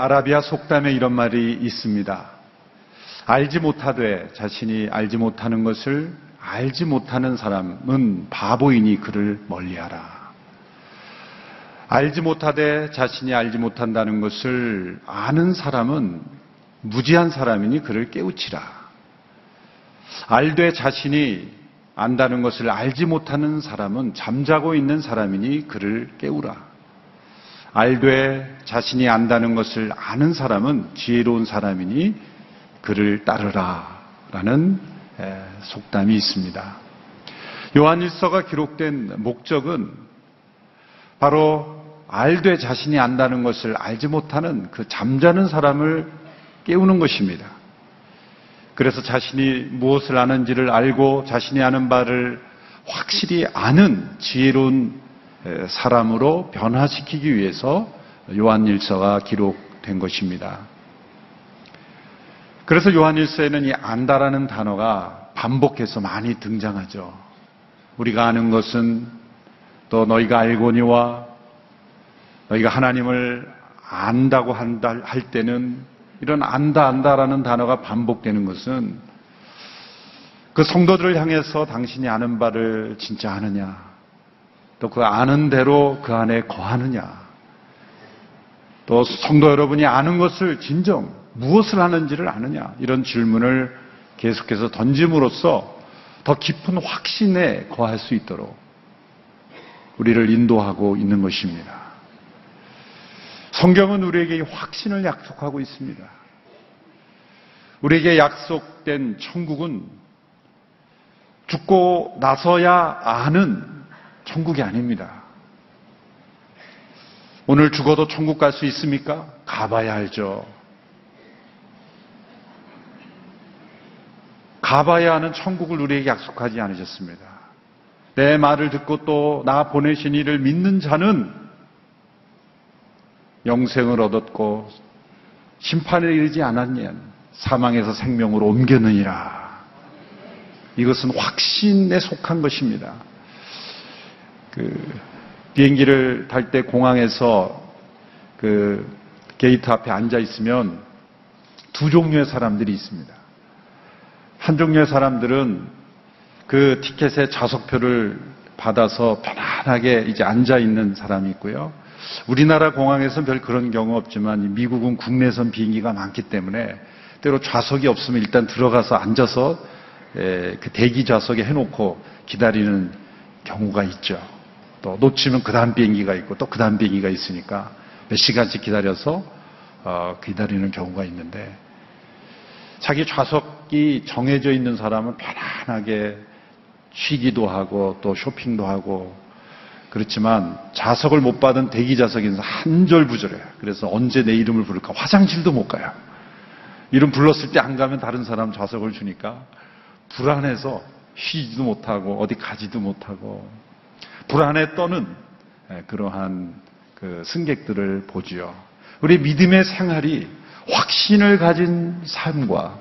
아라비아 속담에 이런 말이 있습니다. 알지 못하되 자신이 알지 못하는 것을 알지 못하는 사람은 바보이니 그를 멀리하라. 알지 못하되 자신이 알지 못한다는 것을 아는 사람은 무지한 사람이니 그를 깨우치라. 알되 자신이 안다는 것을 알지 못하는 사람은 잠자고 있는 사람이니 그를 깨우라. 알되 자신이 안다는 것을 아는 사람은 지혜로운 사람이니 그를 따르라 라는 속담이 있습니다. 요한일서가 기록된 목적은 바로 알되 자신이 안다는 것을 알지 못하는 그 잠자는 사람을 깨우는 것입니다. 그래서 자신이 무엇을 아는지를 알고 자신이 아는 바를 확실히 아는 지혜로운 사람으로 변화시키기 위해서 요한일서가 기록된 것입니다. 그래서 요한일서에는 이 안다라는 단어가 반복해서 많이 등장하죠. 우리가 아는 것은, 또 너희가 알고니와, 너희가 하나님을 안다고 할 때는, 이런 안다라는 단어가 반복되는 것은 그 성도들을 향해서 당신이 아는 바를 진짜 아느냐, 또 그 아는 대로 그 안에 거하느냐, 또 성도 여러분이 아는 것을 진정 무엇을 하는지를 아느냐, 이런 질문을 계속해서 던짐으로써 더 깊은 확신에 거할 수 있도록 우리를 인도하고 있는 것입니다. 성경은 우리에게 확신을 약속하고 있습니다. 우리에게 약속된 천국은 죽고 나서야 아는 천국이 아닙니다. 오늘 죽어도 천국 갈 수 있습니까? 가봐야 알죠. 가봐야 하는 천국을 우리에게 약속하지 않으셨습니다. 내 말을 듣고 또 나 보내신 이를 믿는 자는 영생을 얻었고 심판에 이르지 않았냐, 사망에서 생명으로 옮겼느니라. 이것은 확신에 속한 것입니다. 비행기를 탈 때 공항에서 그 게이트 앞에 앉아 있으면 두 종류의 사람들이 있습니다. 한 종류의 사람들은 그 티켓의 좌석표를 받아서 편안하게 이제 앉아 있는 사람이 있고요. 우리나라 공항에서는 별 그런 경우 없지만 미국은 국내선 비행기가 많기 때문에 때로 좌석이 없으면 일단 들어가서 앉아서 그 대기 좌석에 해놓고 기다리는 경우가 있죠. 또 놓치면 그 다음 비행기가 있고 또 그 다음 비행기가 있으니까 몇 시간씩 기다려서 기다리는 경우가 있는데, 자기 좌석이 정해져 있는 사람은 편안하게 쉬기도 하고 또 쇼핑도 하고, 그렇지만 좌석을 못 받은 대기 좌석인 한절부절해요. 그래서 언제 내 이름을 부를까, 화장실도 못 가요. 이름 불렀을 때 안 가면 다른 사람 좌석을 주니까 불안해서 쉬지도 못하고 어디 가지도 못하고 불안에 떠는 그러한 그 승객들을 보지요. 우리 믿음의 생활이 확신을 가진 삶과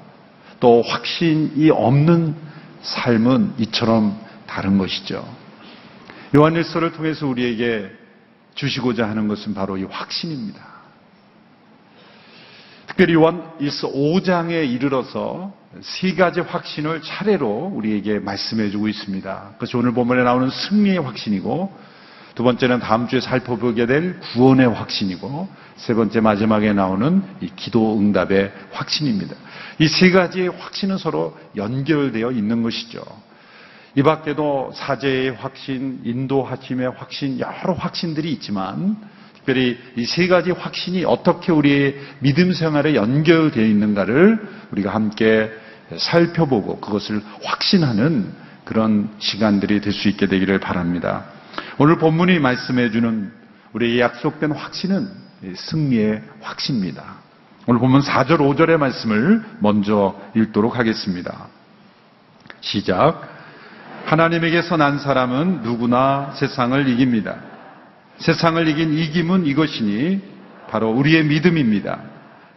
또 확신이 없는 삶은 이처럼 다른 것이죠. 요한일서를 통해서 우리에게 주시고자 하는 것은 바로 이 확신입니다. 특별히 요한일서 5장에 이르러서 세 가지 확신을 차례로 우리에게 말씀해 주고 있습니다. 그것이 오늘 본문에 나오는 승리의 확신이고, 두 번째는 다음 주에 살펴보게 될 구원의 확신이고, 세 번째 마지막에 나오는 이 기도 응답의 확신입니다. 이 세 가지의 확신은 서로 연결되어 있는 것이죠. 이 밖에도 사제의 확신, 인도하심의 확신, 여러 확신들이 있지만 특별히 이 세 가지 확신이 어떻게 우리의 믿음 생활에 연결되어 있는가를 우리가 함께 살펴보고 그것을 확신하는 그런 시간들이 될 수 있게 되기를 바랍니다. 오늘 본문이 말씀해주는 우리의 약속된 확신은 승리의 확신입니다. 오늘 본문 4절, 5절의 말씀을 먼저 읽도록 하겠습니다. 시작. 하나님에게서 난 사람은 누구나 세상을 이깁니다. 세상을 이긴 이김은 이것이니 바로 우리의 믿음입니다.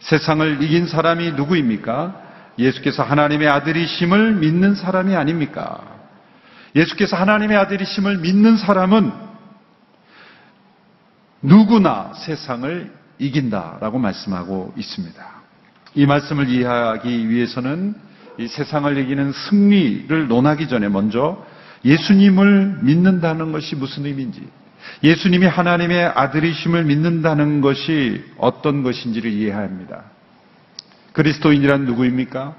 세상을 이긴 사람이 누구입니까? 예수께서 하나님의 아들이심을 믿는 사람이 아닙니까? 예수께서 하나님의 아들이심을 믿는 사람은 누구나 세상을 이긴다라고 말씀하고 있습니다. 이 말씀을 이해하기 위해서는 이 세상을 이기는 승리를 논하기 전에 먼저 예수님을 믿는다는 것이 무슨 의미인지, 예수님이 하나님의 아들이심을 믿는다는 것이 어떤 것인지를 이해해야 합니다. 그리스도인이란 누구입니까?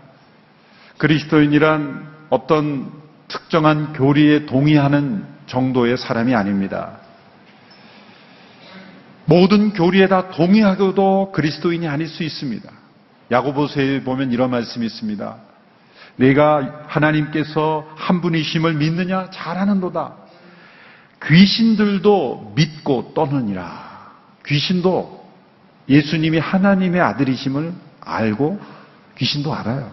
그리스도인이란 어떤 특정한 교리에 동의하는 정도의 사람이 아닙니다. 모든 교리에 다 동의하고도 그리스도인이 아닐 수 있습니다. 야고보서에 보면 이런 말씀이 있습니다. 내가 하나님께서 한 분이심을 믿느냐? 잘하는도다. 귀신들도 믿고 떠느니라. 귀신도 예수님이 하나님의 아들이심을 알고 귀신도 알아요.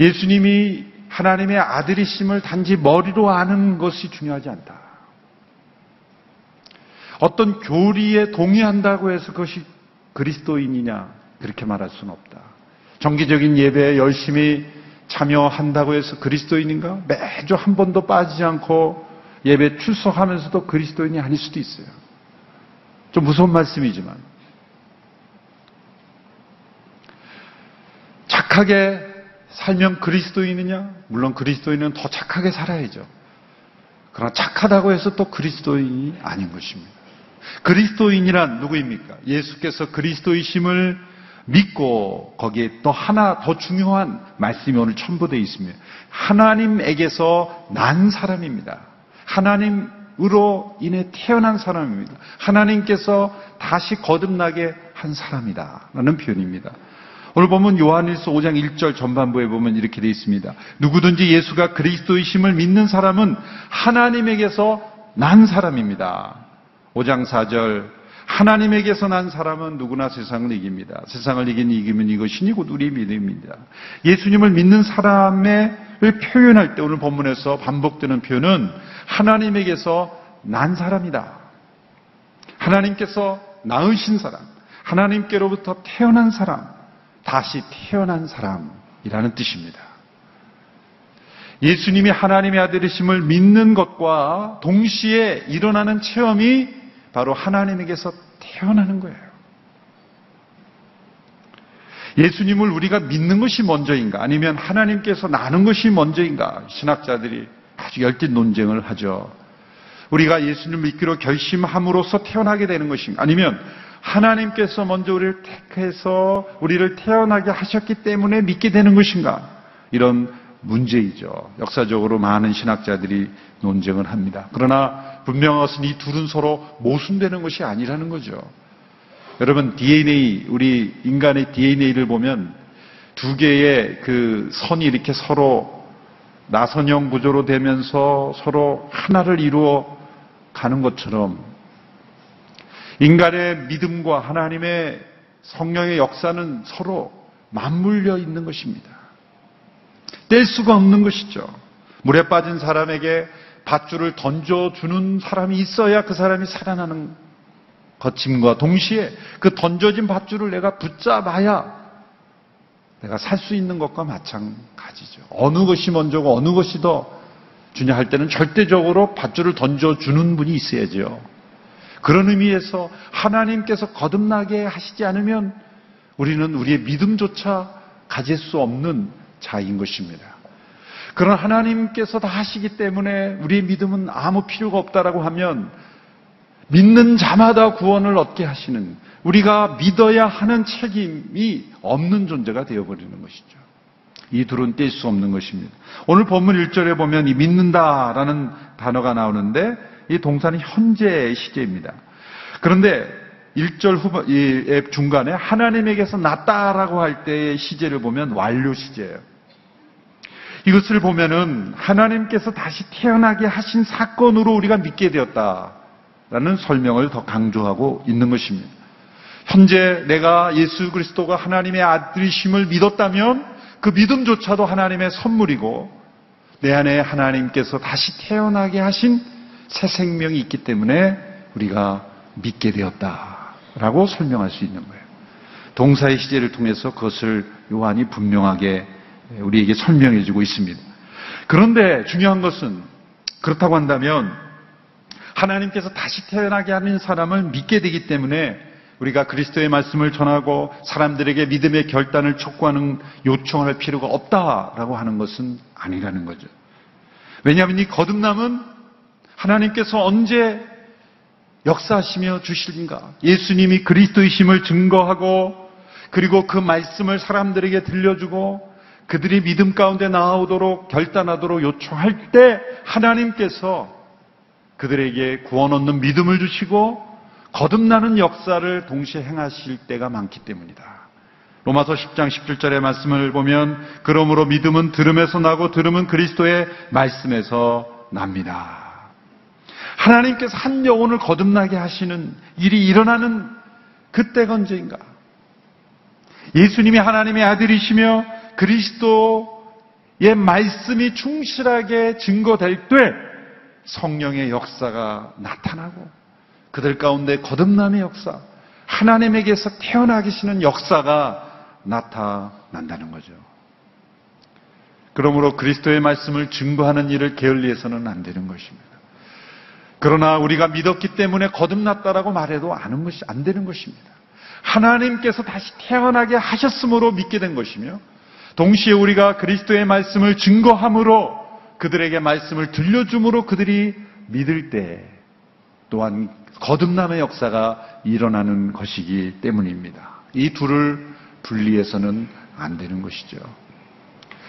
예수님이 하나님의 아들이심을 단지 머리로 아는 것이 중요하지 않다. 어떤 교리에 동의한다고 해서 그것이 그리스도인이냐? 그렇게 말할 수는 없다. 정기적인 예배에 열심히 참여한다고 해서 그리스도인인가? 매주 한 번도 빠지지 않고 예배 출석하면서도 그리스도인이 아닐 수도 있어요. 좀 무서운 말씀이지만 착하게 살면 그리스도인이냐? 물론 그리스도인은 더 착하게 살아야죠. 그러나 착하다고 해서 또 그리스도인이 아닌 것입니다. 그리스도인이란 누구입니까? 예수께서 그리스도이심을 믿고 거기에 또 하나 더 중요한 말씀이 오늘 첨부되어 있습니다. 하나님에게서 난 사람입니다. 하나님으로 인해 태어난 사람입니다. 하나님께서 다시 거듭나게 한 사람이다 라는 표현입니다. 오늘 보면 요한일서 5장 1절 전반부에 보면 이렇게 되어 있습니다. 누구든지 예수가 그리스도이심을 믿는 사람은 하나님에게서 난 사람입니다. 5장 4절 하나님에게서 난 사람은 누구나 세상을 이깁니다. 세상을 이기니 이기면 이것이니 곧 우리의 믿음입니다. 예수님을 믿는 사람을 표현할 때 오늘 본문에서 반복되는 표현은 하나님에게서 난 사람이다. 하나님께서 낳으신 사람, 하나님께로부터 태어난 사람, 다시 태어난 사람이라는 뜻입니다. 예수님이 하나님의 아들이심을 믿는 것과 동시에 일어나는 체험이 바로 하나님에게서 태어나는 거예요. 예수님을 우리가 믿는 것이 먼저인가? 아니면 하나님께서 나는 것이 먼저인가? 신학자들이 아주 열띤 논쟁을 하죠. 우리가 예수님을 믿기로 결심함으로써 태어나게 되는 것인가? 아니면 하나님께서 먼저 우리를 택해서 우리를 태어나게 하셨기 때문에 믿게 되는 것인가? 이런 문제이죠. 역사적으로 많은 신학자들이 논쟁을 합니다. 그러나 분명한 것은 이 둘은 서로 모순되는 것이 아니라는 거죠. 여러분, DNA, 우리 인간의 DNA를 보면 두 개의 그 선이 이렇게 서로 나선형 구조로 되면서 서로 하나를 이루어 가는 것처럼 인간의 믿음과 하나님의 성령의 역사는 서로 맞물려 있는 것입니다. 뗄 수가 없는 것이죠. 물에 빠진 사람에게 밧줄을 던져주는 사람이 있어야 그 사람이 살아나는 것임과 동시에 그 던져진 밧줄을 내가 붙잡아야 내가 살 수 있는 것과 마찬가지죠. 어느 것이 먼저고 어느 것이 더 주냐 할 때는 절대적으로 밧줄을 던져주는 분이 있어야죠. 그런 의미에서 하나님께서 거듭나게 하시지 않으면 우리는 우리의 믿음조차 가질 수 없는 자인 것입니다. 그러나 하나님께서 다 하시기 때문에 우리의 믿음은 아무 필요가 없다라고 하면 믿는 자마다 구원을 얻게 하시는 우리가 믿어야 하는 책임이 없는 존재가 되어버리는 것이죠. 이 둘은 뗄 수 없는 것입니다. 오늘 본문 1절에 보면 이 믿는다라는 단어가 나오는데 이 동사는 현재 시제입니다. 그런데 1절 후반의 중간에 하나님에게서 났다라고 할 때의 시제를 보면 완료 시제예요. 이것을 보면은 하나님께서 다시 태어나게 하신 사건으로 우리가 믿게 되었다라는 설명을 더 강조하고 있는 것입니다. 현재 내가 예수 그리스도가 하나님의 아들이심을 믿었다면 그 믿음조차도 하나님의 선물이고 내 안에 하나님께서 다시 태어나게 하신 새 생명이 있기 때문에 우리가 믿게 되었다라고 설명할 수 있는 거예요. 동사의 시제를 통해서 그것을 요한이 분명하게 우리에게 설명해 주고 있습니다. 그런데 중요한 것은 그렇다고 한다면 하나님께서 다시 태어나게 하는 사람을 믿게 되기 때문에 우리가 그리스도의 말씀을 전하고 사람들에게 믿음의 결단을 촉구하는 요청할 필요가 없다라고 하는 것은 아니라는 거죠. 왜냐하면 이 거듭남은 하나님께서 언제 역사하시며 주실인가? 예수님이 그리스도이심을 증거하고 그리고 그 말씀을 사람들에게 들려주고 그들이 믿음 가운데 나아오도록 결단하도록 요청할 때 하나님께서 그들에게 구원 얻는 믿음을 주시고 거듭나는 역사를 동시에 행하실 때가 많기 때문이다. 로마서 10장 17절의 말씀을 보면 그러므로 믿음은 들음에서 나고 들음은 그리스도의 말씀에서 납니다. 하나님께서 한 영혼을 거듭나게 하시는 일이 일어나는 그때가 언제인가? 예수님이 하나님의 아들이시며 그리스도의 말씀이 충실하게 증거될 때 성령의 역사가 나타나고 그들 가운데 거듭남의 역사, 하나님에게서 태어나시는 역사가 나타난다는 거죠. 그러므로 그리스도의 말씀을 증거하는 일을 게을리해서는 안 되는 것입니다. 그러나 우리가 믿었기 때문에 거듭났다라고 말해도 안 되는 것입니다. 하나님께서 다시 태어나게 하셨으므로 믿게 된 것이며 동시에 우리가 그리스도의 말씀을 증거함으로 그들에게 말씀을 들려줌으로 그들이 믿을 때 또한 거듭남의 역사가 일어나는 것이기 때문입니다. 이 둘을 분리해서는 안 되는 것이죠.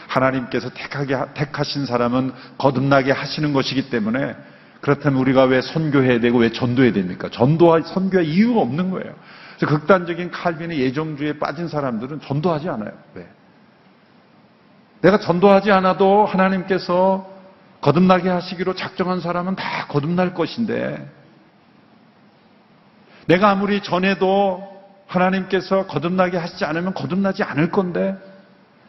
하나님께서 택하신 사람은 거듭나게 하시는 것이기 때문에 그렇다면 우리가 왜 선교해야 되고 왜 전도해야 됩니까? 전도와 선교할 이유가 없는 거예요. 그래서 극단적인 칼빈의 예정주의에 빠진 사람들은 전도하지 않아요. 왜? 내가 전도하지 않아도 하나님께서 거듭나게 하시기로 작정한 사람은 다 거듭날 것인데 내가 아무리 전해도 하나님께서 거듭나게 하시지 않으면 거듭나지 않을 건데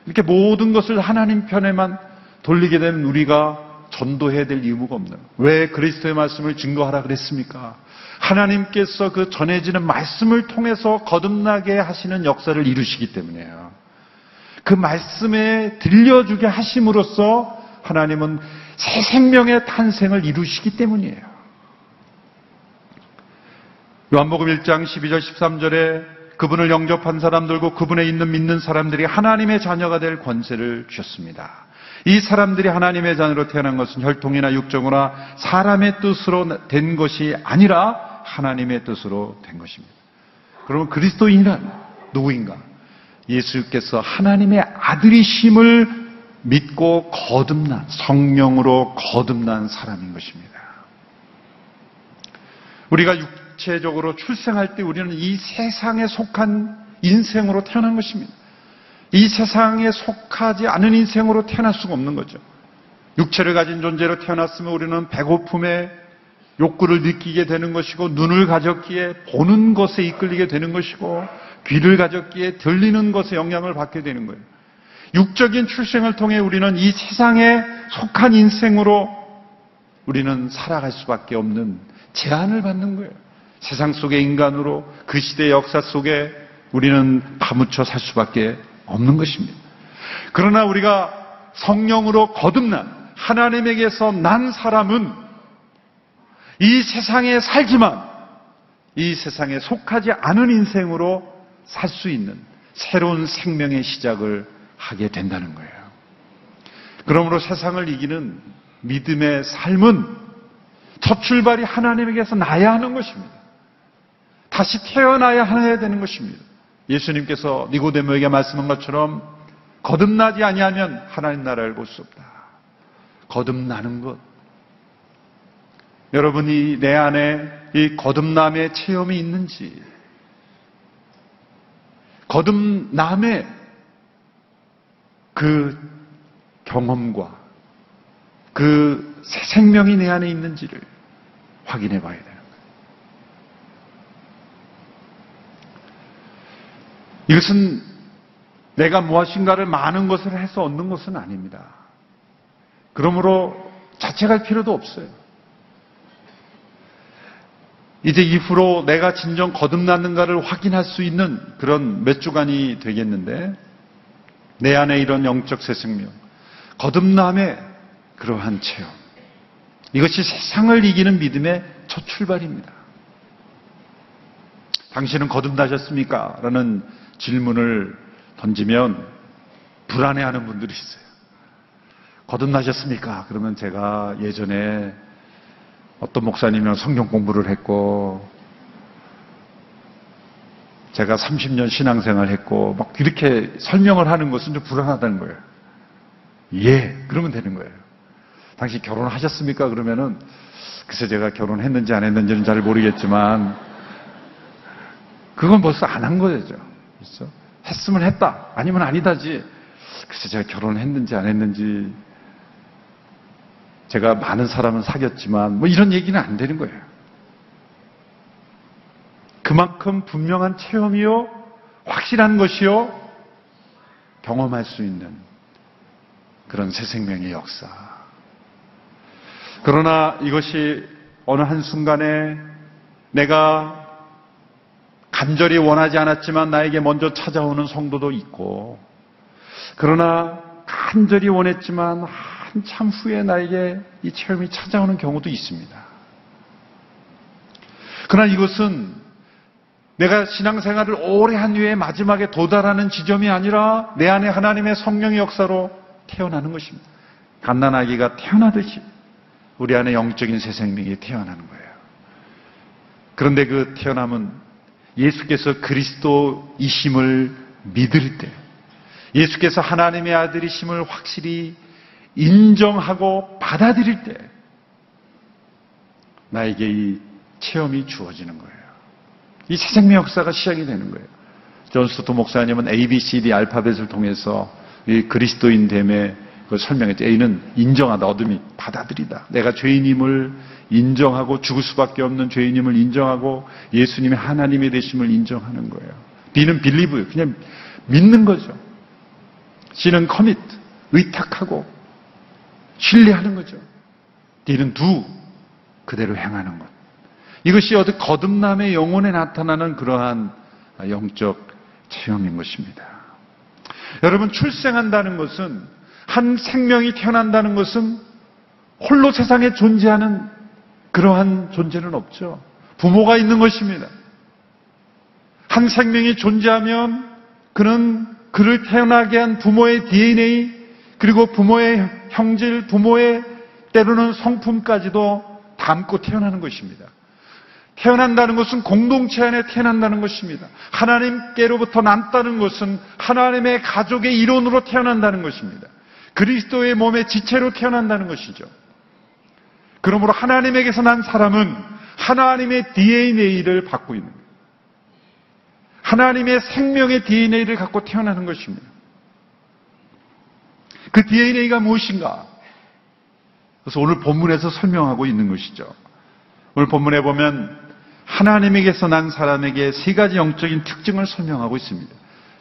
이렇게 모든 것을 하나님 편에만 돌리게 되면 우리가 전도해야 될 의무가 없는 거예요. 왜 그리스도의 말씀을 증거하라 그랬습니까? 하나님께서 그 전해지는 말씀을 통해서 거듭나게 하시는 역사를 이루시기 때문이에요. 그 말씀에 들려주게 하심으로써 하나님은 새 생명의 탄생을 이루시기 때문이에요. 요한복음 1장 12절 13절에 그분을 영접한 사람들과 그분에 있는 믿는 사람들이 하나님의 자녀가 될 권세를 주셨습니다. 이 사람들이 하나님의 자녀로 태어난 것은 혈통이나 육정으로나 사람의 뜻으로 된 것이 아니라 하나님의 뜻으로 된 것입니다. 그러면 그리스도인은 누구인가? 예수께서 하나님의 아들이심을 믿고 거듭난 성령으로 거듭난 사람인 것입니다. 우리가 육체적으로 출생할 때 우리는 이 세상에 속한 인생으로 태어난 것입니다. 이 세상에 속하지 않은 인생으로 태어날 수가 없는 거죠. 육체를 가진 존재로 태어났으면 우리는 배고픔에 욕구를 느끼게 되는 것이고 눈을 가졌기에 보는 것에 이끌리게 되는 것이고 귀를 가졌기에 들리는 것에 영향을 받게 되는 거예요. 육적인 출생을 통해 우리는 이 세상에 속한 인생으로 우리는 살아갈 수밖에 없는 제한을 받는 거예요. 세상 속의 인간으로 그 시대의 역사 속에 우리는 파묻혀 살 수밖에 없는 것입니다. 그러나 우리가 성령으로 거듭난 하나님에게서 난 사람은 이 세상에 살지만 이 세상에 속하지 않은 인생으로 살 수 있는 새로운 생명의 시작을 하게 된다는 거예요. 그러므로 세상을 이기는 믿음의 삶은 첫 출발이 하나님에게서 나야 하는 것입니다. 다시 태어나야 해야 되는 것입니다. 예수님께서 니고데모에게 말씀한 것처럼 거듭나지 아니하면 하나님 나라를 볼 수 없다. 거듭나는 것. 여러분이 내 안에 이 거듭남의 체험이 있는지 거듭남의 그 경험과 그 새 생명이 내 안에 있는지를 확인해 봐야 되는 거예요. 이것은 내가 무엇인가를 많은 것을 해서 얻는 것은 아닙니다. 그러므로 자책할 필요도 없어요. 이제 이후로 내가 진정 거듭났는가를 확인할 수 있는 그런 몇 주간이 되겠는데 내 안에 이런 영적 새 생명, 거듭남의 그러한 체험 이것이 세상을 이기는 믿음의 첫 출발입니다. 당신은 거듭나셨습니까? 라는 질문을 던지면 불안해하는 분들이 있어요. 거듭나셨습니까? 그러면 제가 예전에 어떤 목사님이랑 성경 공부를 했고 제가 30년 신앙생활 했고 막 이렇게 설명을 하는 것은 좀 불안하다는 거예요. 예, 그러면 되는 거예요. 당신 결혼하셨습니까? 그러면은 글쎄 제가 결혼했는지 안 했는지는 잘 모르겠지만 그건 벌써 안 한 거죠. 그렇죠? 했으면 했다, 아니면 아니다지. 글쎄 제가 결혼했는지 안 했는지, 제가 많은 사람은 사귀었지만 뭐 이런 얘기는 안 되는 거예요. 그만큼 분명한 체험이요, 확실한 것이요, 경험할 수 있는 그런 새 생명의 역사. 그러나 이것이 어느 한순간에 내가 간절히 원하지 않았지만 나에게 먼저 찾아오는 성도도 있고, 그러나 간절히 원했지만 한참 후에 나에게 이 체험이 찾아오는 경우도 있습니다. 그러나 이것은 내가 신앙생활을 오래 한 후에 마지막에 도달하는 지점이 아니라 내 안에 하나님의 성령의 역사로 태어나는 것입니다. 갓난아기가 태어나듯이 우리 안에 영적인 새 생명이 태어나는 거예요. 그런데 그 태어남은 예수께서 그리스도이심을 믿을 때, 예수께서 하나님의 아들이심을 확실히 인정하고 받아들일 때 나에게 이 체험이 주어지는 거예요. 이 새 생명 역사가 시작이 되는 거예요. 존 스토트 목사님은 A, B, C, D 알파벳을 통해서 이 그리스도인됨의 그걸 설명했죠. A는 인정하다, 어둠이 받아들이다. 내가 죄인임을 인정하고 죽을 수밖에 없는 죄인임을 인정하고 예수님의 하나님의 되심을 인정하는 거예요. B는 believe, 그냥 믿는 거죠. C는 commit, 의탁하고 신뢰하는 거죠. D는 do, 그대로 행하는 것. 이것이 어떤 거듭남의 영혼에 나타나는 그러한 영적 체험인 것입니다. 여러분, 출생한다는 것은, 한 생명이 태어난다는 것은 홀로 세상에 존재하는 그러한 존재는 없죠. 부모가 있는 것입니다. 한 생명이 존재하면 그는 그를 태어나게 한 부모의 DNA, 그리고 부모의 형질, 부모의 때로는 성품까지도 담고 태어나는 것입니다. 태어난다는 것은 공동체 안에 태어난다는 것입니다. 하나님께로부터 난다는 것은 하나님의 가족의 일원으로 태어난다는 것입니다. 그리스도의 몸의 지체로 태어난다는 것이죠. 그러므로 하나님에게서 난 사람은 하나님의 DNA를 갖고 있는 거예요. 하나님의 생명의 DNA를 갖고 태어나는 것입니다. 그 DNA가 무엇인가? 그래서 오늘 본문에서 설명하고 있는 것이죠. 오늘 본문에 보면 하나님에게서 난 사람에게 세 가지 영적인 특징을 설명하고 있습니다.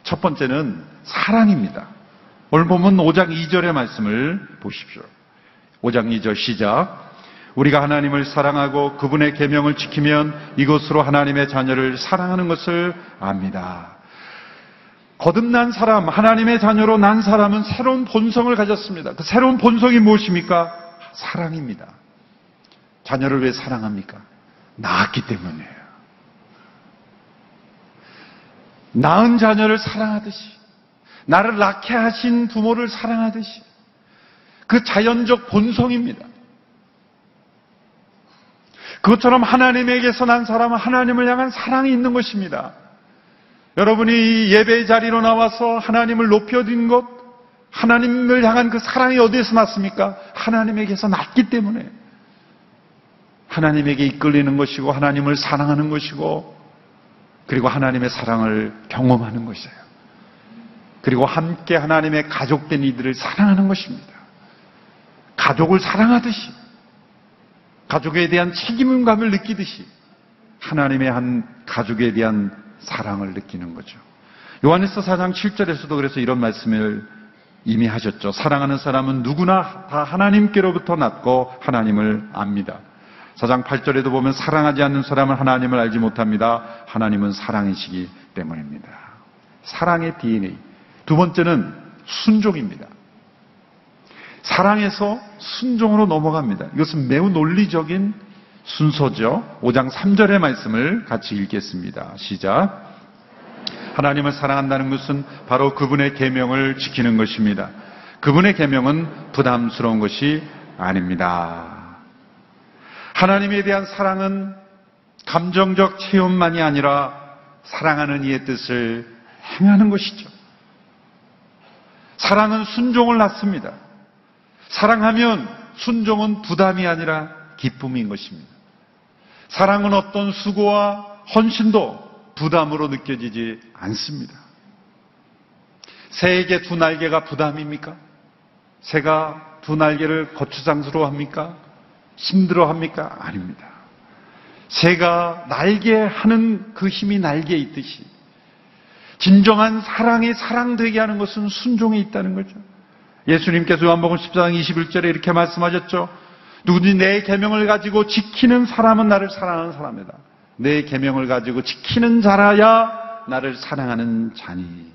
첫 번째는 사랑입니다. 오늘 보면 5장 2절의 말씀을 보십시오. 5장 2절 시작. 우리가 하나님을 사랑하고 그분의 계명을 지키면 이것으로 하나님의 자녀를 사랑하는 것을 압니다. 거듭난 사람, 하나님의 자녀로 난 사람은 새로운 본성을 가졌습니다. 그 새로운 본성이 무엇입니까? 사랑입니다. 자녀를 왜 사랑합니까? 낳았기 때문이에요. 낳은 자녀를 사랑하듯이, 나를 낳게 하신 부모를 사랑하듯이, 그 자연적 본성입니다. 그것처럼 하나님에게서 난 사람은 하나님을 향한 사랑이 있는 것입니다. 여러분이 예배의 자리로 나와서 하나님을 높여드린 것, 하나님을 향한 그 사랑이 어디에서 났습니까? 하나님에게서 났기 때문에. 하나님에게 이끌리는 것이고, 하나님을 사랑하는 것이고, 그리고 하나님의 사랑을 경험하는 것이에요. 그리고 함께 하나님의 가족된 이들을 사랑하는 것입니다. 가족을 사랑하듯이, 가족에 대한 책임감을 느끼듯이 하나님의 한 가족에 대한 사랑을 느끼는 거죠. 요한일서 4장 7절에서도 그래서 이런 말씀을 이미 하셨죠. 사랑하는 사람은 누구나 다 하나님께로부터 났고 하나님을 압니다. 4장 8절에도 보면 사랑하지 않는 사람은 하나님을 알지 못합니다. 하나님은 사랑이시기 때문입니다. 사랑의 DNA. 두 번째는 순종입니다. 사랑에서 순종으로 넘어갑니다. 이것은 매우 논리적인 순서죠. 5장 3절의 말씀을 같이 읽겠습니다. 시작. 하나님을 사랑한다는 것은 바로 그분의 계명을 지키는 것입니다. 그분의 계명은 부담스러운 것이 아닙니다. 하나님에 대한 사랑은 감정적 체험만이 아니라 사랑하는 이의 뜻을 행하는 것이죠. 사랑은 순종을 낳습니다. 사랑하면 순종은 부담이 아니라 기쁨인 것입니다. 사랑은 어떤 수고와 헌신도 부담으로 느껴지지 않습니다. 새에게 두 날개가 부담입니까? 새가 두 날개를 거추장스러워합니까? 힘들어합니까? 아닙니다. 새가 날개 하는 그 힘이 날개에 있듯이 진정한 사랑이 사랑되게 하는 것은 순종에 있다는 거죠. 예수님께서 요한복음 14장 21절에 이렇게 말씀하셨죠. 누구든지 내 계명을 가지고 지키는 사람은 나를 사랑하는 사람이다. 내 계명을 가지고 지키는 자라야 나를 사랑하는 자니.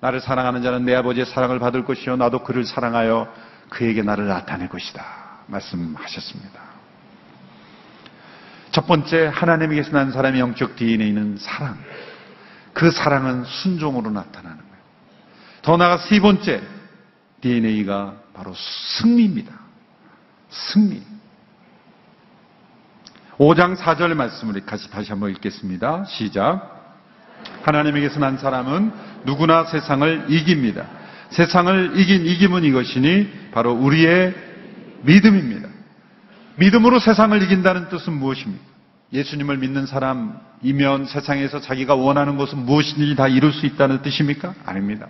나를 사랑하는 자는 내 아버지의 사랑을 받을 것이요 나도 그를 사랑하여 그에게 나를 나타낼 것이다. 말씀하셨습니다. 첫 번째, 하나님에게서 난 사람의 영적 DNA는 사랑. 그 사랑은 순종으로 나타나는 거예요. 더 나아가 세 번째 DNA가 바로 승리입니다. 승리. 5장 4절의 말씀을 다시 한번 읽겠습니다. 시작. 하나님에게서 난 사람은 누구나 세상을 이깁니다. 세상을 이긴 이김은 이것이니 바로 우리의 믿음입니다. 믿음으로 세상을 이긴다는 뜻은 무엇입니까? 예수님을 믿는 사람이면 세상에서 자기가 원하는 것은 무엇인지 다 이룰 수 있다는 뜻입니까? 아닙니다.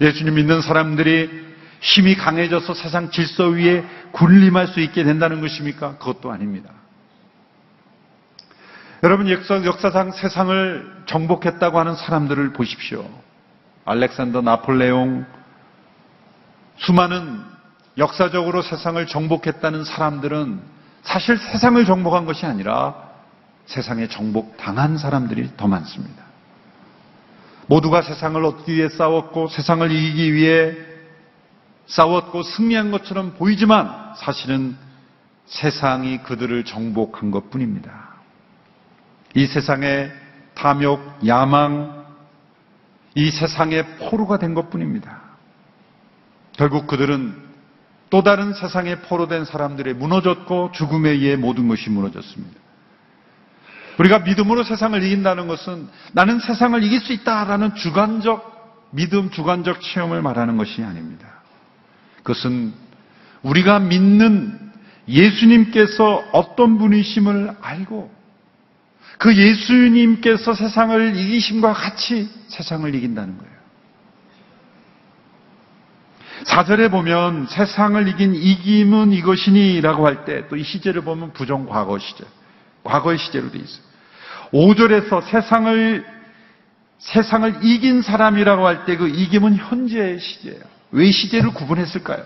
예수님 믿는 사람들이 힘이 강해져서 세상 질서 위에 군림할 수 있게 된다는 것입니까? 그것도 아닙니다. 여러분, 역사상 세상을 정복했다고 하는 사람들을 보십시오. 알렉산더 나폴레옹, 수많은 역사적으로 세상을 정복했다는 사람들은 사실 세상을 정복한 것이 아니라 세상에 정복당한 사람들이 더 많습니다. 모두가 세상을 얻기 위해 싸웠고 세상을 이기기 위해 싸웠고 승리한 것처럼 보이지만 사실은 세상이 그들을 정복한 것뿐입니다. 이 세상의 탐욕, 야망, 이 세상의 포로가 된 것뿐입니다. 결국 그들은 또 다른 세상에 포로된 사람들이 무너졌고 죽음에 의해 모든 것이 무너졌습니다. 우리가 믿음으로 세상을 이긴다는 것은 나는 세상을 이길 수 있다라는 주관적 믿음, 주관적 체험을 말하는 것이 아닙니다. 그것은 우리가 믿는 예수님께서 어떤 분이심을 알고 그 예수님께서 세상을 이기심과 같이 세상을 이긴다는 거예요. 4절에 보면 세상을 이긴 이김은 이것이니 라고 할 때 또 이 시제를 보면 부정과거 시제, 과거의 시제로 되어 있어요. 5절에서 세상을 이긴 사람이라고 할 때 그 이김은 현재의 시제예요. 왜 시제를 구분했을까요?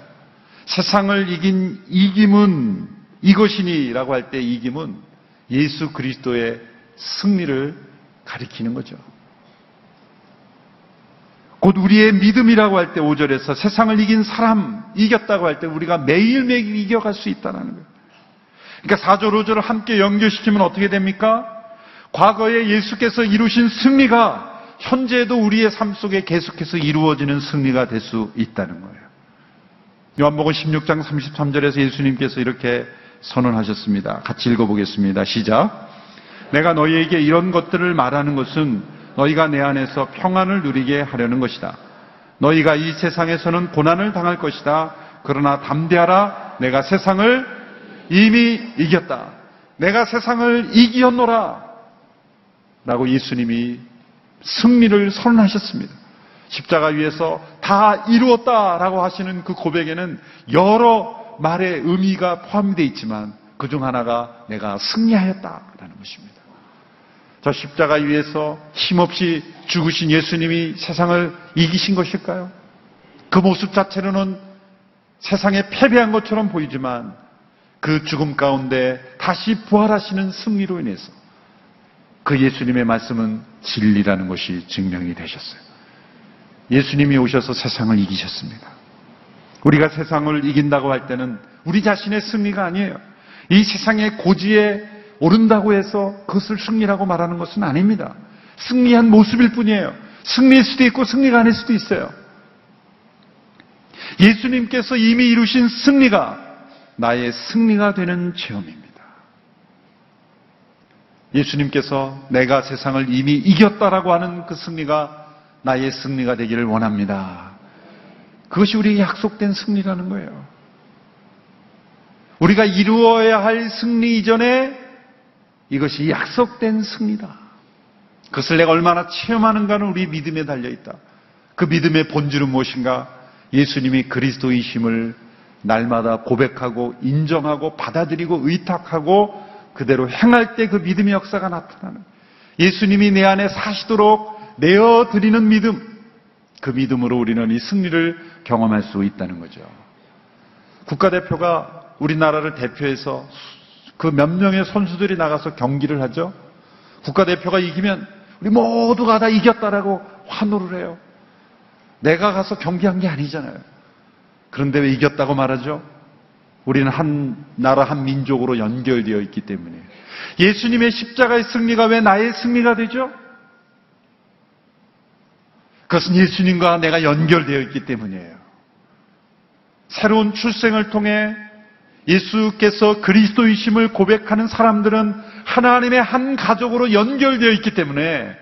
세상을 이긴 이김은 이것이니 라고 할 때 이김은 예수 그리스도의 승리를 가리키는 거죠. 곧 우리의 믿음이라고 할 때 5절에서 세상을 이긴 사람, 이겼다고 할 때 우리가 매일매일 이겨갈 수 있다는 거예요. 그러니까 4절, 5절을 함께 연결시키면 어떻게 됩니까? 과거에 예수께서 이루신 승리가 현재도 우리의 삶 속에 계속해서 이루어지는 승리가 될 수 있다는 거예요. 요한복음 16장 33절에서 예수님께서 이렇게 선언하셨습니다. 같이 읽어보겠습니다. 시작. 내가 너희에게 이런 것들을 말하는 것은 너희가 내 안에서 평안을 누리게 하려는 것이다. 너희가 이 세상에서는 고난을 당할 것이다. 그러나 담대하라. 내가 세상을 이미 이겼다. 내가 세상을 이기었노라. 라고 예수님이 승리를 선언하셨습니다. 십자가 위에서 다 이루었다라고 하시는 그 고백에는 여러 말의 의미가 포함되어 있지만 그중 하나가 내가 승리하였다라는 것입니다. 저 십자가 위에서 힘없이 죽으신 예수님이 세상을 이기신 것일까요? 그 모습 자체로는 세상에 패배한 것처럼 보이지만 그 죽음 가운데 다시 부활하시는 승리로 인해서 그 예수님의 말씀은 진리라는 것이 증명이 되셨어요. 예수님이 오셔서 세상을 이기셨습니다. 우리가 세상을 이긴다고 할 때는 우리 자신의 승리가 아니에요. 이 세상의 고지에 오른다고 해서 그것을 승리라고 말하는 것은 아닙니다. 승리한 모습일 뿐이에요. 승리일 수도 있고 승리가 아닐 수도 있어요. 예수님께서 이미 이루신 승리가 나의 승리가 되는 체험입니다. 예수님께서 내가 세상을 이미 이겼다라고 하는 그 승리가 나의 승리가 되기를 원합니다. 그것이 우리에게 약속된 승리라는 거예요. 우리가 이루어야 할 승리 이전에 이것이 약속된 승리다. 그것을 내가 얼마나 체험하는가는 우리 믿음에 달려있다. 그 믿음의 본질은 무엇인가? 예수님이 그리스도이심을 날마다 고백하고 인정하고 받아들이고 의탁하고 그대로 행할 때 그 믿음의 역사가 나타나는, 예수님이 내 안에 사시도록 내어드리는 믿음, 그 믿음으로 우리는 이 승리를 경험할 수 있다는 거죠. 국가대표가 우리나라를 대표해서 그 몇 명의 선수들이 나가서 경기를 하죠. 국가대표가 이기면 우리 모두가 다 이겼다라고 환호를 해요. 내가 가서 경기한 게 아니잖아요. 그런데 왜 이겼다고 말하죠? 우리는 한 나라, 한 민족으로 연결되어 있기 때문에. 예수님의 십자가의 승리가 왜 나의 승리가 되죠? 그것은 예수님과 내가 연결되어 있기 때문이에요. 새로운 출생을 통해 예수께서 그리스도이심을 고백하는 사람들은 하나님의 한 가족으로 연결되어 있기 때문에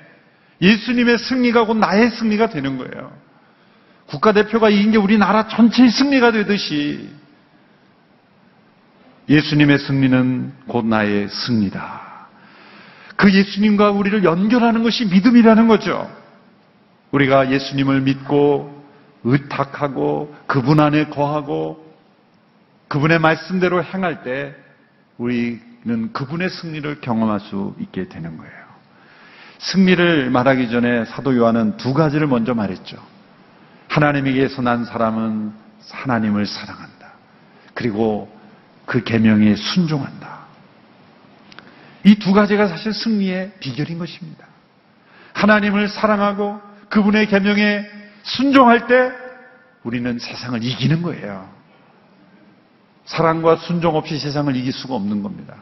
예수님의 승리가 곧 나의 승리가 되는 거예요. 국가대표가 이긴 게 우리나라 전체의 승리가 되듯이 예수님의 승리는 곧 나의 승리다. 그 예수님과 우리를 연결하는 것이 믿음이라는 거죠. 우리가 예수님을 믿고 의탁하고 그분 안에 거하고 그분의 말씀대로 행할 때 우리는 그분의 승리를 경험할 수 있게 되는 거예요. 승리를 말하기 전에 사도 요한은 두 가지를 먼저 말했죠. 하나님에게서 난 사람은 하나님을 사랑한다. 그리고 그 계명에 순종한다. 이 두 가지가 사실 승리의 비결인 것입니다. 하나님을 사랑하고 그분의 계명에 순종할 때 우리는 세상을 이기는 거예요. 사랑과 순종 없이 세상을 이길 수가 없는 겁니다.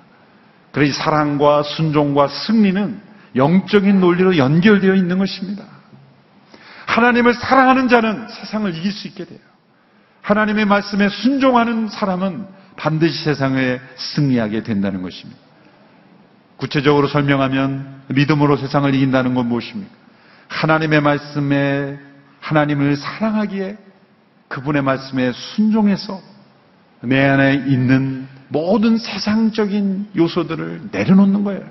그래서 사랑과 순종과 승리는 영적인 논리로 연결되어 있는 것입니다. 하나님을 사랑하는 자는 세상을 이길 수 있게 돼요. 하나님의 말씀에 순종하는 사람은 반드시 세상에 승리하게 된다는 것입니다. 구체적으로 설명하면 믿음으로 세상을 이긴다는 건 무엇입니까? 하나님의 말씀에, 하나님을 사랑하기에 그분의 말씀에 순종해서 내 안에 있는 모든 세상적인 요소들을 내려놓는 거예요.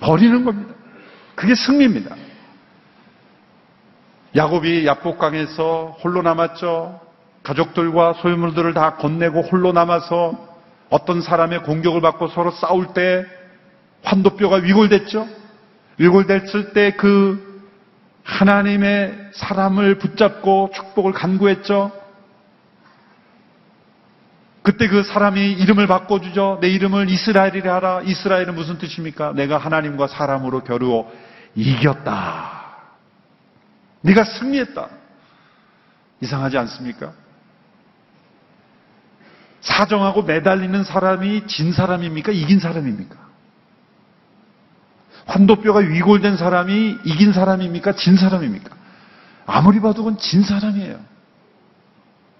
버리는 겁니다. 그게 승리입니다. 야곱이 얍복강에서 홀로 남았죠. 가족들과 소유물들을 다 건네고 홀로 남아서 어떤 사람의 공격을 받고 서로 싸울 때 환도뼈가 위골됐죠. 위골됐을 때 그 하나님의 사람을 붙잡고 축복을 간구했죠. 그때 그 사람이 이름을 바꿔주죠. 내 이름을 이스라엘이라 하라. 이스라엘은 무슨 뜻입니까? 내가 하나님과 사람으로 겨루어 이겼다. 네가 승리했다. 이상하지 않습니까? 사정하고 매달리는 사람이 진 사람입니까? 이긴 사람입니까? 환도뼈가 위골된 사람이 이긴 사람입니까? 진 사람입니까? 아무리 봐도 그건 진 사람이에요.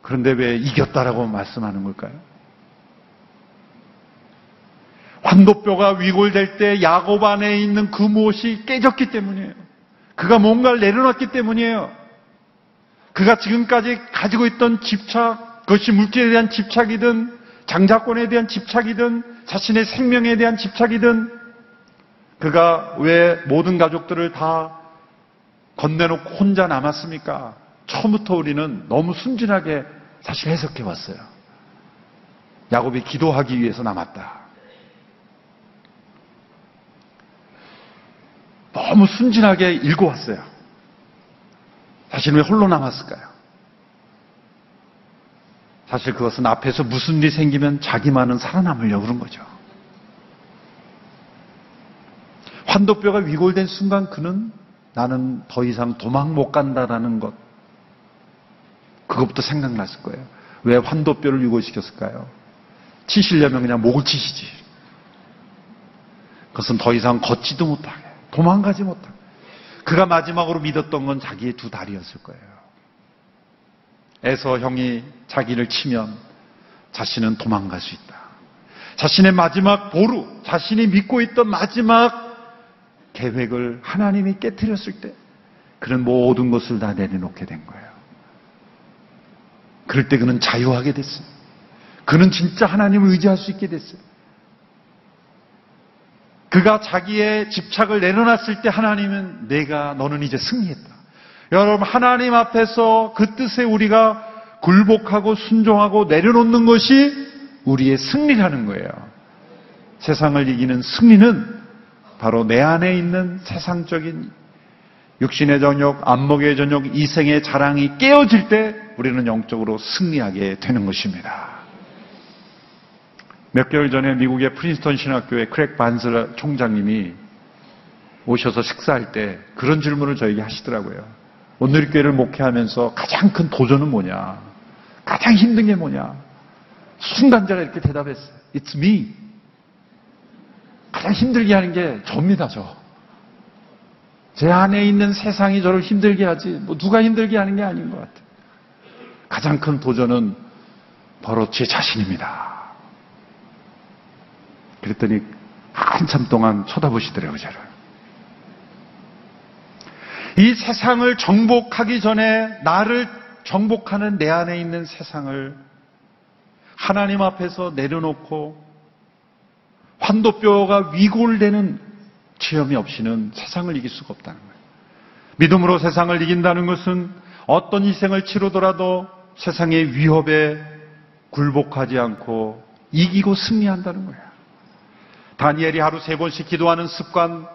그런데 왜 이겼다라고 말씀하는 걸까요? 환도뼈가 위골될 때 야곱 안에 있는 그 무엇이 깨졌기 때문이에요. 그가 뭔가를 내려놨기 때문이에요. 그가 지금까지 가지고 있던 집착, 그것이 물질에 대한 집착이든 장자권에 대한 집착이든 자신의 생명에 대한 집착이든, 그가 왜 모든 가족들을 다 건네놓고 혼자 남았습니까? 처음부터 우리는 너무 순진하게 사실 해석해 왔어요. 야곱이 기도하기 위해서 남았다. 너무 순진하게 읽어왔어요. 사실 왜 홀로 남았을까요? 사실 그것은 앞에서 무슨 일이 생기면 자기만은 살아남으려고 그런 거죠. 환도뼈가 위골된 순간 그는 나는 더 이상 도망 못 간다라는 것, 그것부터 생각났을 거예요. 왜 환도뼈를 위골시켰을까요? 치시려면 그냥 목을 치시지. 그것은 더 이상 걷지도 못하게, 도망가지 못하게. 그가 마지막으로 믿었던 건 자기의 두 다리였을 거예요. 에서 형이 자기를 치면 자신은 도망갈 수 있다. 자신의 마지막 보루, 자신이 믿고 있던 마지막 계획을 하나님이 깨트렸을 때 그는 모든 것을 다 내려놓게 된 거예요. 그럴 때 그는 자유하게 됐어요. 그는 진짜 하나님을 의지할 수 있게 됐어요. 그가 자기의 집착을 내려놨을 때 하나님은 너는 이제 승리했다. 여러분, 하나님 앞에서 그 뜻에 우리가 굴복하고 순종하고 내려놓는 것이 우리의 승리라는 거예요. 세상을 이기는 승리는 바로 내 안에 있는 세상적인 육신의 전욕, 안목의 전욕, 이생의 자랑이 깨어질 때 우리는 영적으로 승리하게 되는 것입니다. 몇 개월 전에 미국의 프린스턴 신학교의 크랙 반슬 총장님이 오셔서 식사할 때 그런 질문을 저에게 하시더라고요. 온누리교회를 목회하면서 가장 큰 도전은 뭐냐? 가장 힘든 게 뭐냐? 순간제가 이렇게 대답했어요. It's me. 가장 힘들게 하는 게 저입니다, 저. 제 안에 있는 세상이 저를 힘들게 하지, 누가 힘들게 하는 게 아닌 것 같아요. 가장 큰 도전은 바로 제 자신입니다. 그랬더니 한참 동안 쳐다보시더라고요, 저를. 이 세상을 정복하기 전에 나를 정복하는 내 안에 있는 세상을 하나님 앞에서 내려놓고 환도뼈가 위골되는 체험이 없이는 세상을 이길 수가 없다는 거예요. 믿음으로 세상을 이긴다는 것은 어떤 희생을 치르더라도 세상의 위협에 굴복하지 않고 이기고 승리한다는 거예요. 다니엘이 하루 3번씩 기도하는 습관,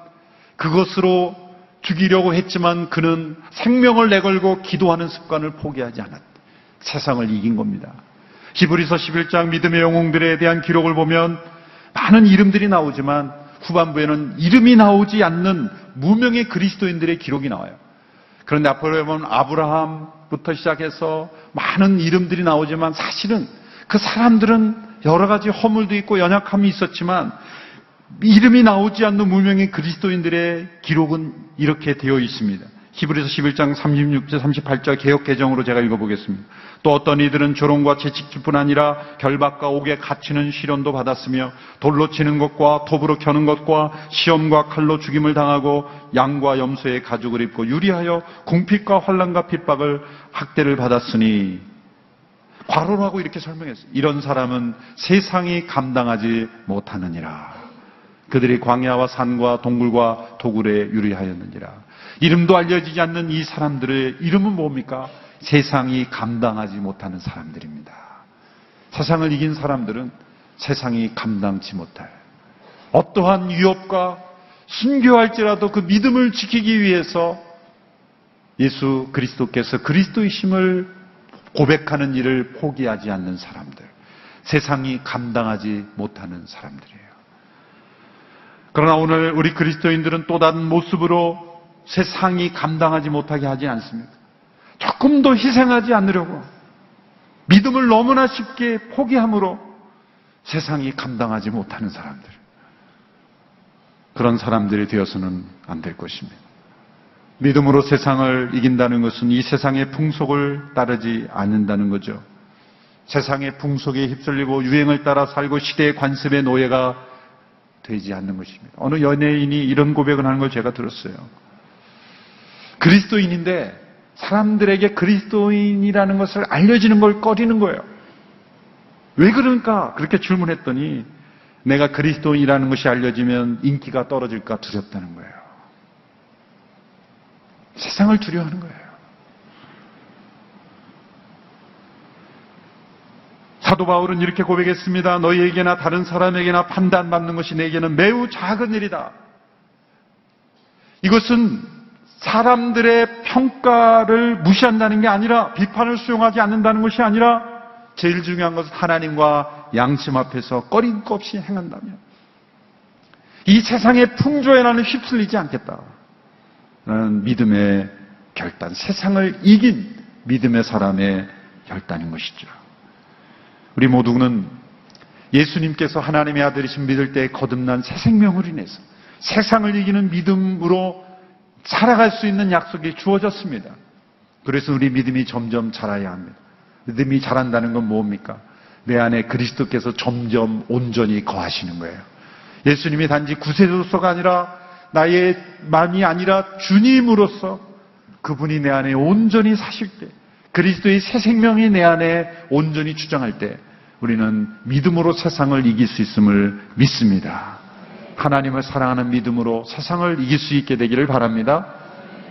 그것으로 죽이려고 했지만 그는 생명을 내걸고 기도하는 습관을 포기하지 않았다. 세상을 이긴 겁니다. 히브리서 11장 믿음의 영웅들에 대한 기록을 보면 많은 이름들이 나오지만 후반부에는 이름이 나오지 않는 무명의 그리스도인들의 기록이 나와요. 그런데 앞으로 보면 아브라함부터 시작해서 많은 이름들이 나오지만 사실은 그 사람들은 여러 가지 허물도 있고 연약함이 있었지만 이름이 나오지 않는 무명의 그리스도인들의 기록은 이렇게 되어 있습니다. 히브리서 11장 36절 38절 개역 개정으로 제가 읽어보겠습니다. 또 어떤 이들은 조롱과 채찍뿐 아니라 결박과 옥에 갇히는 시련도 받았으며 돌로 치는 것과 톱으로 켜는 것과 시험과 칼로 죽임을 당하고 양과 염소의 가죽을 입고 유리하여 궁핍과 환난과 핍박을 학대를 받았으니, 괄호로 하고 이렇게 설명했어요. 이런 사람은 세상이 감당하지 못하느니라. 그들이 광야와 산과 동굴과 도굴에 유리하였느니라. 이름도 알려지지 않는 이 사람들의 이름은 뭡니까? 세상이 감당하지 못하는 사람들입니다. 세상을 이긴 사람들은 세상이 감당치 못할 어떠한 위협과 순교할지라도 그 믿음을 지키기 위해서 예수 그리스도께서 그리스도이심을 고백하는 일을 포기하지 않는 사람들, 세상이 감당하지 못하는 사람들이에요. 그러나 오늘 우리 그리스도인들은 또 다른 모습으로 세상이 감당하지 못하게 하지 않습니까? 조금 더 희생하지 않으려고 믿음을 너무나 쉽게 포기함으로 세상이 감당하지 못하는 사람들, 그런 사람들이 되어서는 안 될 것입니다. 믿음으로 세상을 이긴다는 것은 이 세상의 풍속을 따르지 않는다는 거죠. 세상의 풍속에 휩쓸리고 유행을 따라 살고 시대의 관습의 노예가 되지 않는 것입니다. 어느 연예인이 이런 고백을 하는 걸 제가 들었어요. 그리스도인인데 사람들에게 그리스도인이라는 것을 알려지는 걸 꺼리는 거예요. 왜 그럴까? 그렇게 질문했더니 내가 그리스도인이라는 것이 알려지면 인기가 떨어질까 두렵다는 거예요. 세상을 두려워하는 거예요. 사도 바울은 이렇게 고백했습니다. 너희에게나 다른 사람에게나 판단받는 것이 내게는 매우 작은 일이다. 이것은 사람들의 평가를 무시한다는 게 아니라, 비판을 수용하지 않는다는 것이 아니라, 제일 중요한 것은 하나님과 양심 앞에서 꺼림없이 행한다며 이 세상의 풍조에 나는 휩쓸리지 않겠다 라는 믿음의 결단, 세상을 이긴 믿음의 사람의 결단인 것이죠. 우리 모두는 예수님께서 하나님의 아들이신 믿을 때에 거듭난 새 생명을 인해서 세상을 이기는 믿음으로 살아갈 수 있는 약속이 주어졌습니다. 그래서 우리 믿음이 점점 자라야 합니다. 믿음이 자란다는 건 뭡니까? 내 안에 그리스도께서 점점 온전히 거하시는 거예요. 예수님이 단지 구세주로서가 아니라 나의 마음이 아니라 주님으로서 그분이 내 안에 온전히 사실 때, 그리스도의 새 생명이 내 안에 온전히 주장할 때 우리는 믿음으로 세상을 이길 수 있음을 믿습니다. 하나님을 사랑하는 믿음으로 세상을 이길 수 있게 되기를 바랍니다.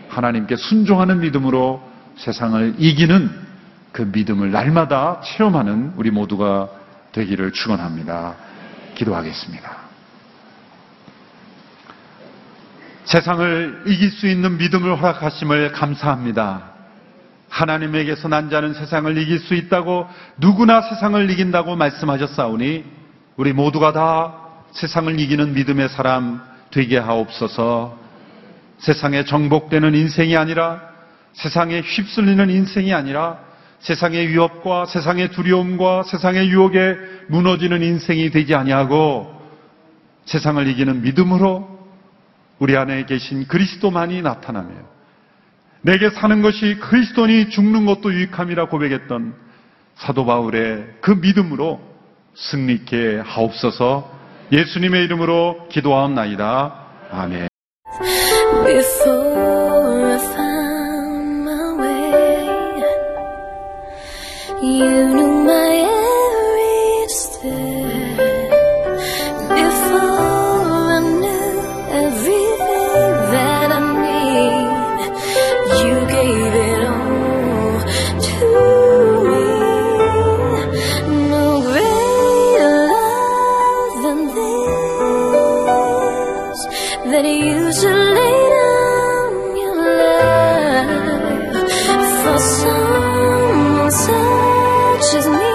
하나님께 순종하는 믿음으로 세상을 이기는 그 믿음을 날마다 체험하는 우리 모두가 되기를 축원합니다. 기도하겠습니다. 세상을 이길 수 있는 믿음을 허락하심을 감사합니다. 하나님에게서 난 자는 세상을 이길 수 있다고, 누구나 세상을 이긴다고 말씀하셨사오니 우리 모두가 다 세상을 이기는 믿음의 사람 되게 하옵소서. 세상에 정복되는 인생이 아니라, 세상에 휩쓸리는 인생이 아니라, 세상의 위협과 세상의 두려움과 세상의 유혹에 무너지는 인생이 되지 아니하고 세상을 이기는 믿음으로 우리 안에 계신 그리스도만이 나타나며 내게 사는 것이 그리스도니 죽는 것도 유익함이라 고백했던 사도 바울의 그 믿음으로 승리케 하옵소서. 예수님의 이름으로 기도하옵나이다. 아멘. Someone such as me.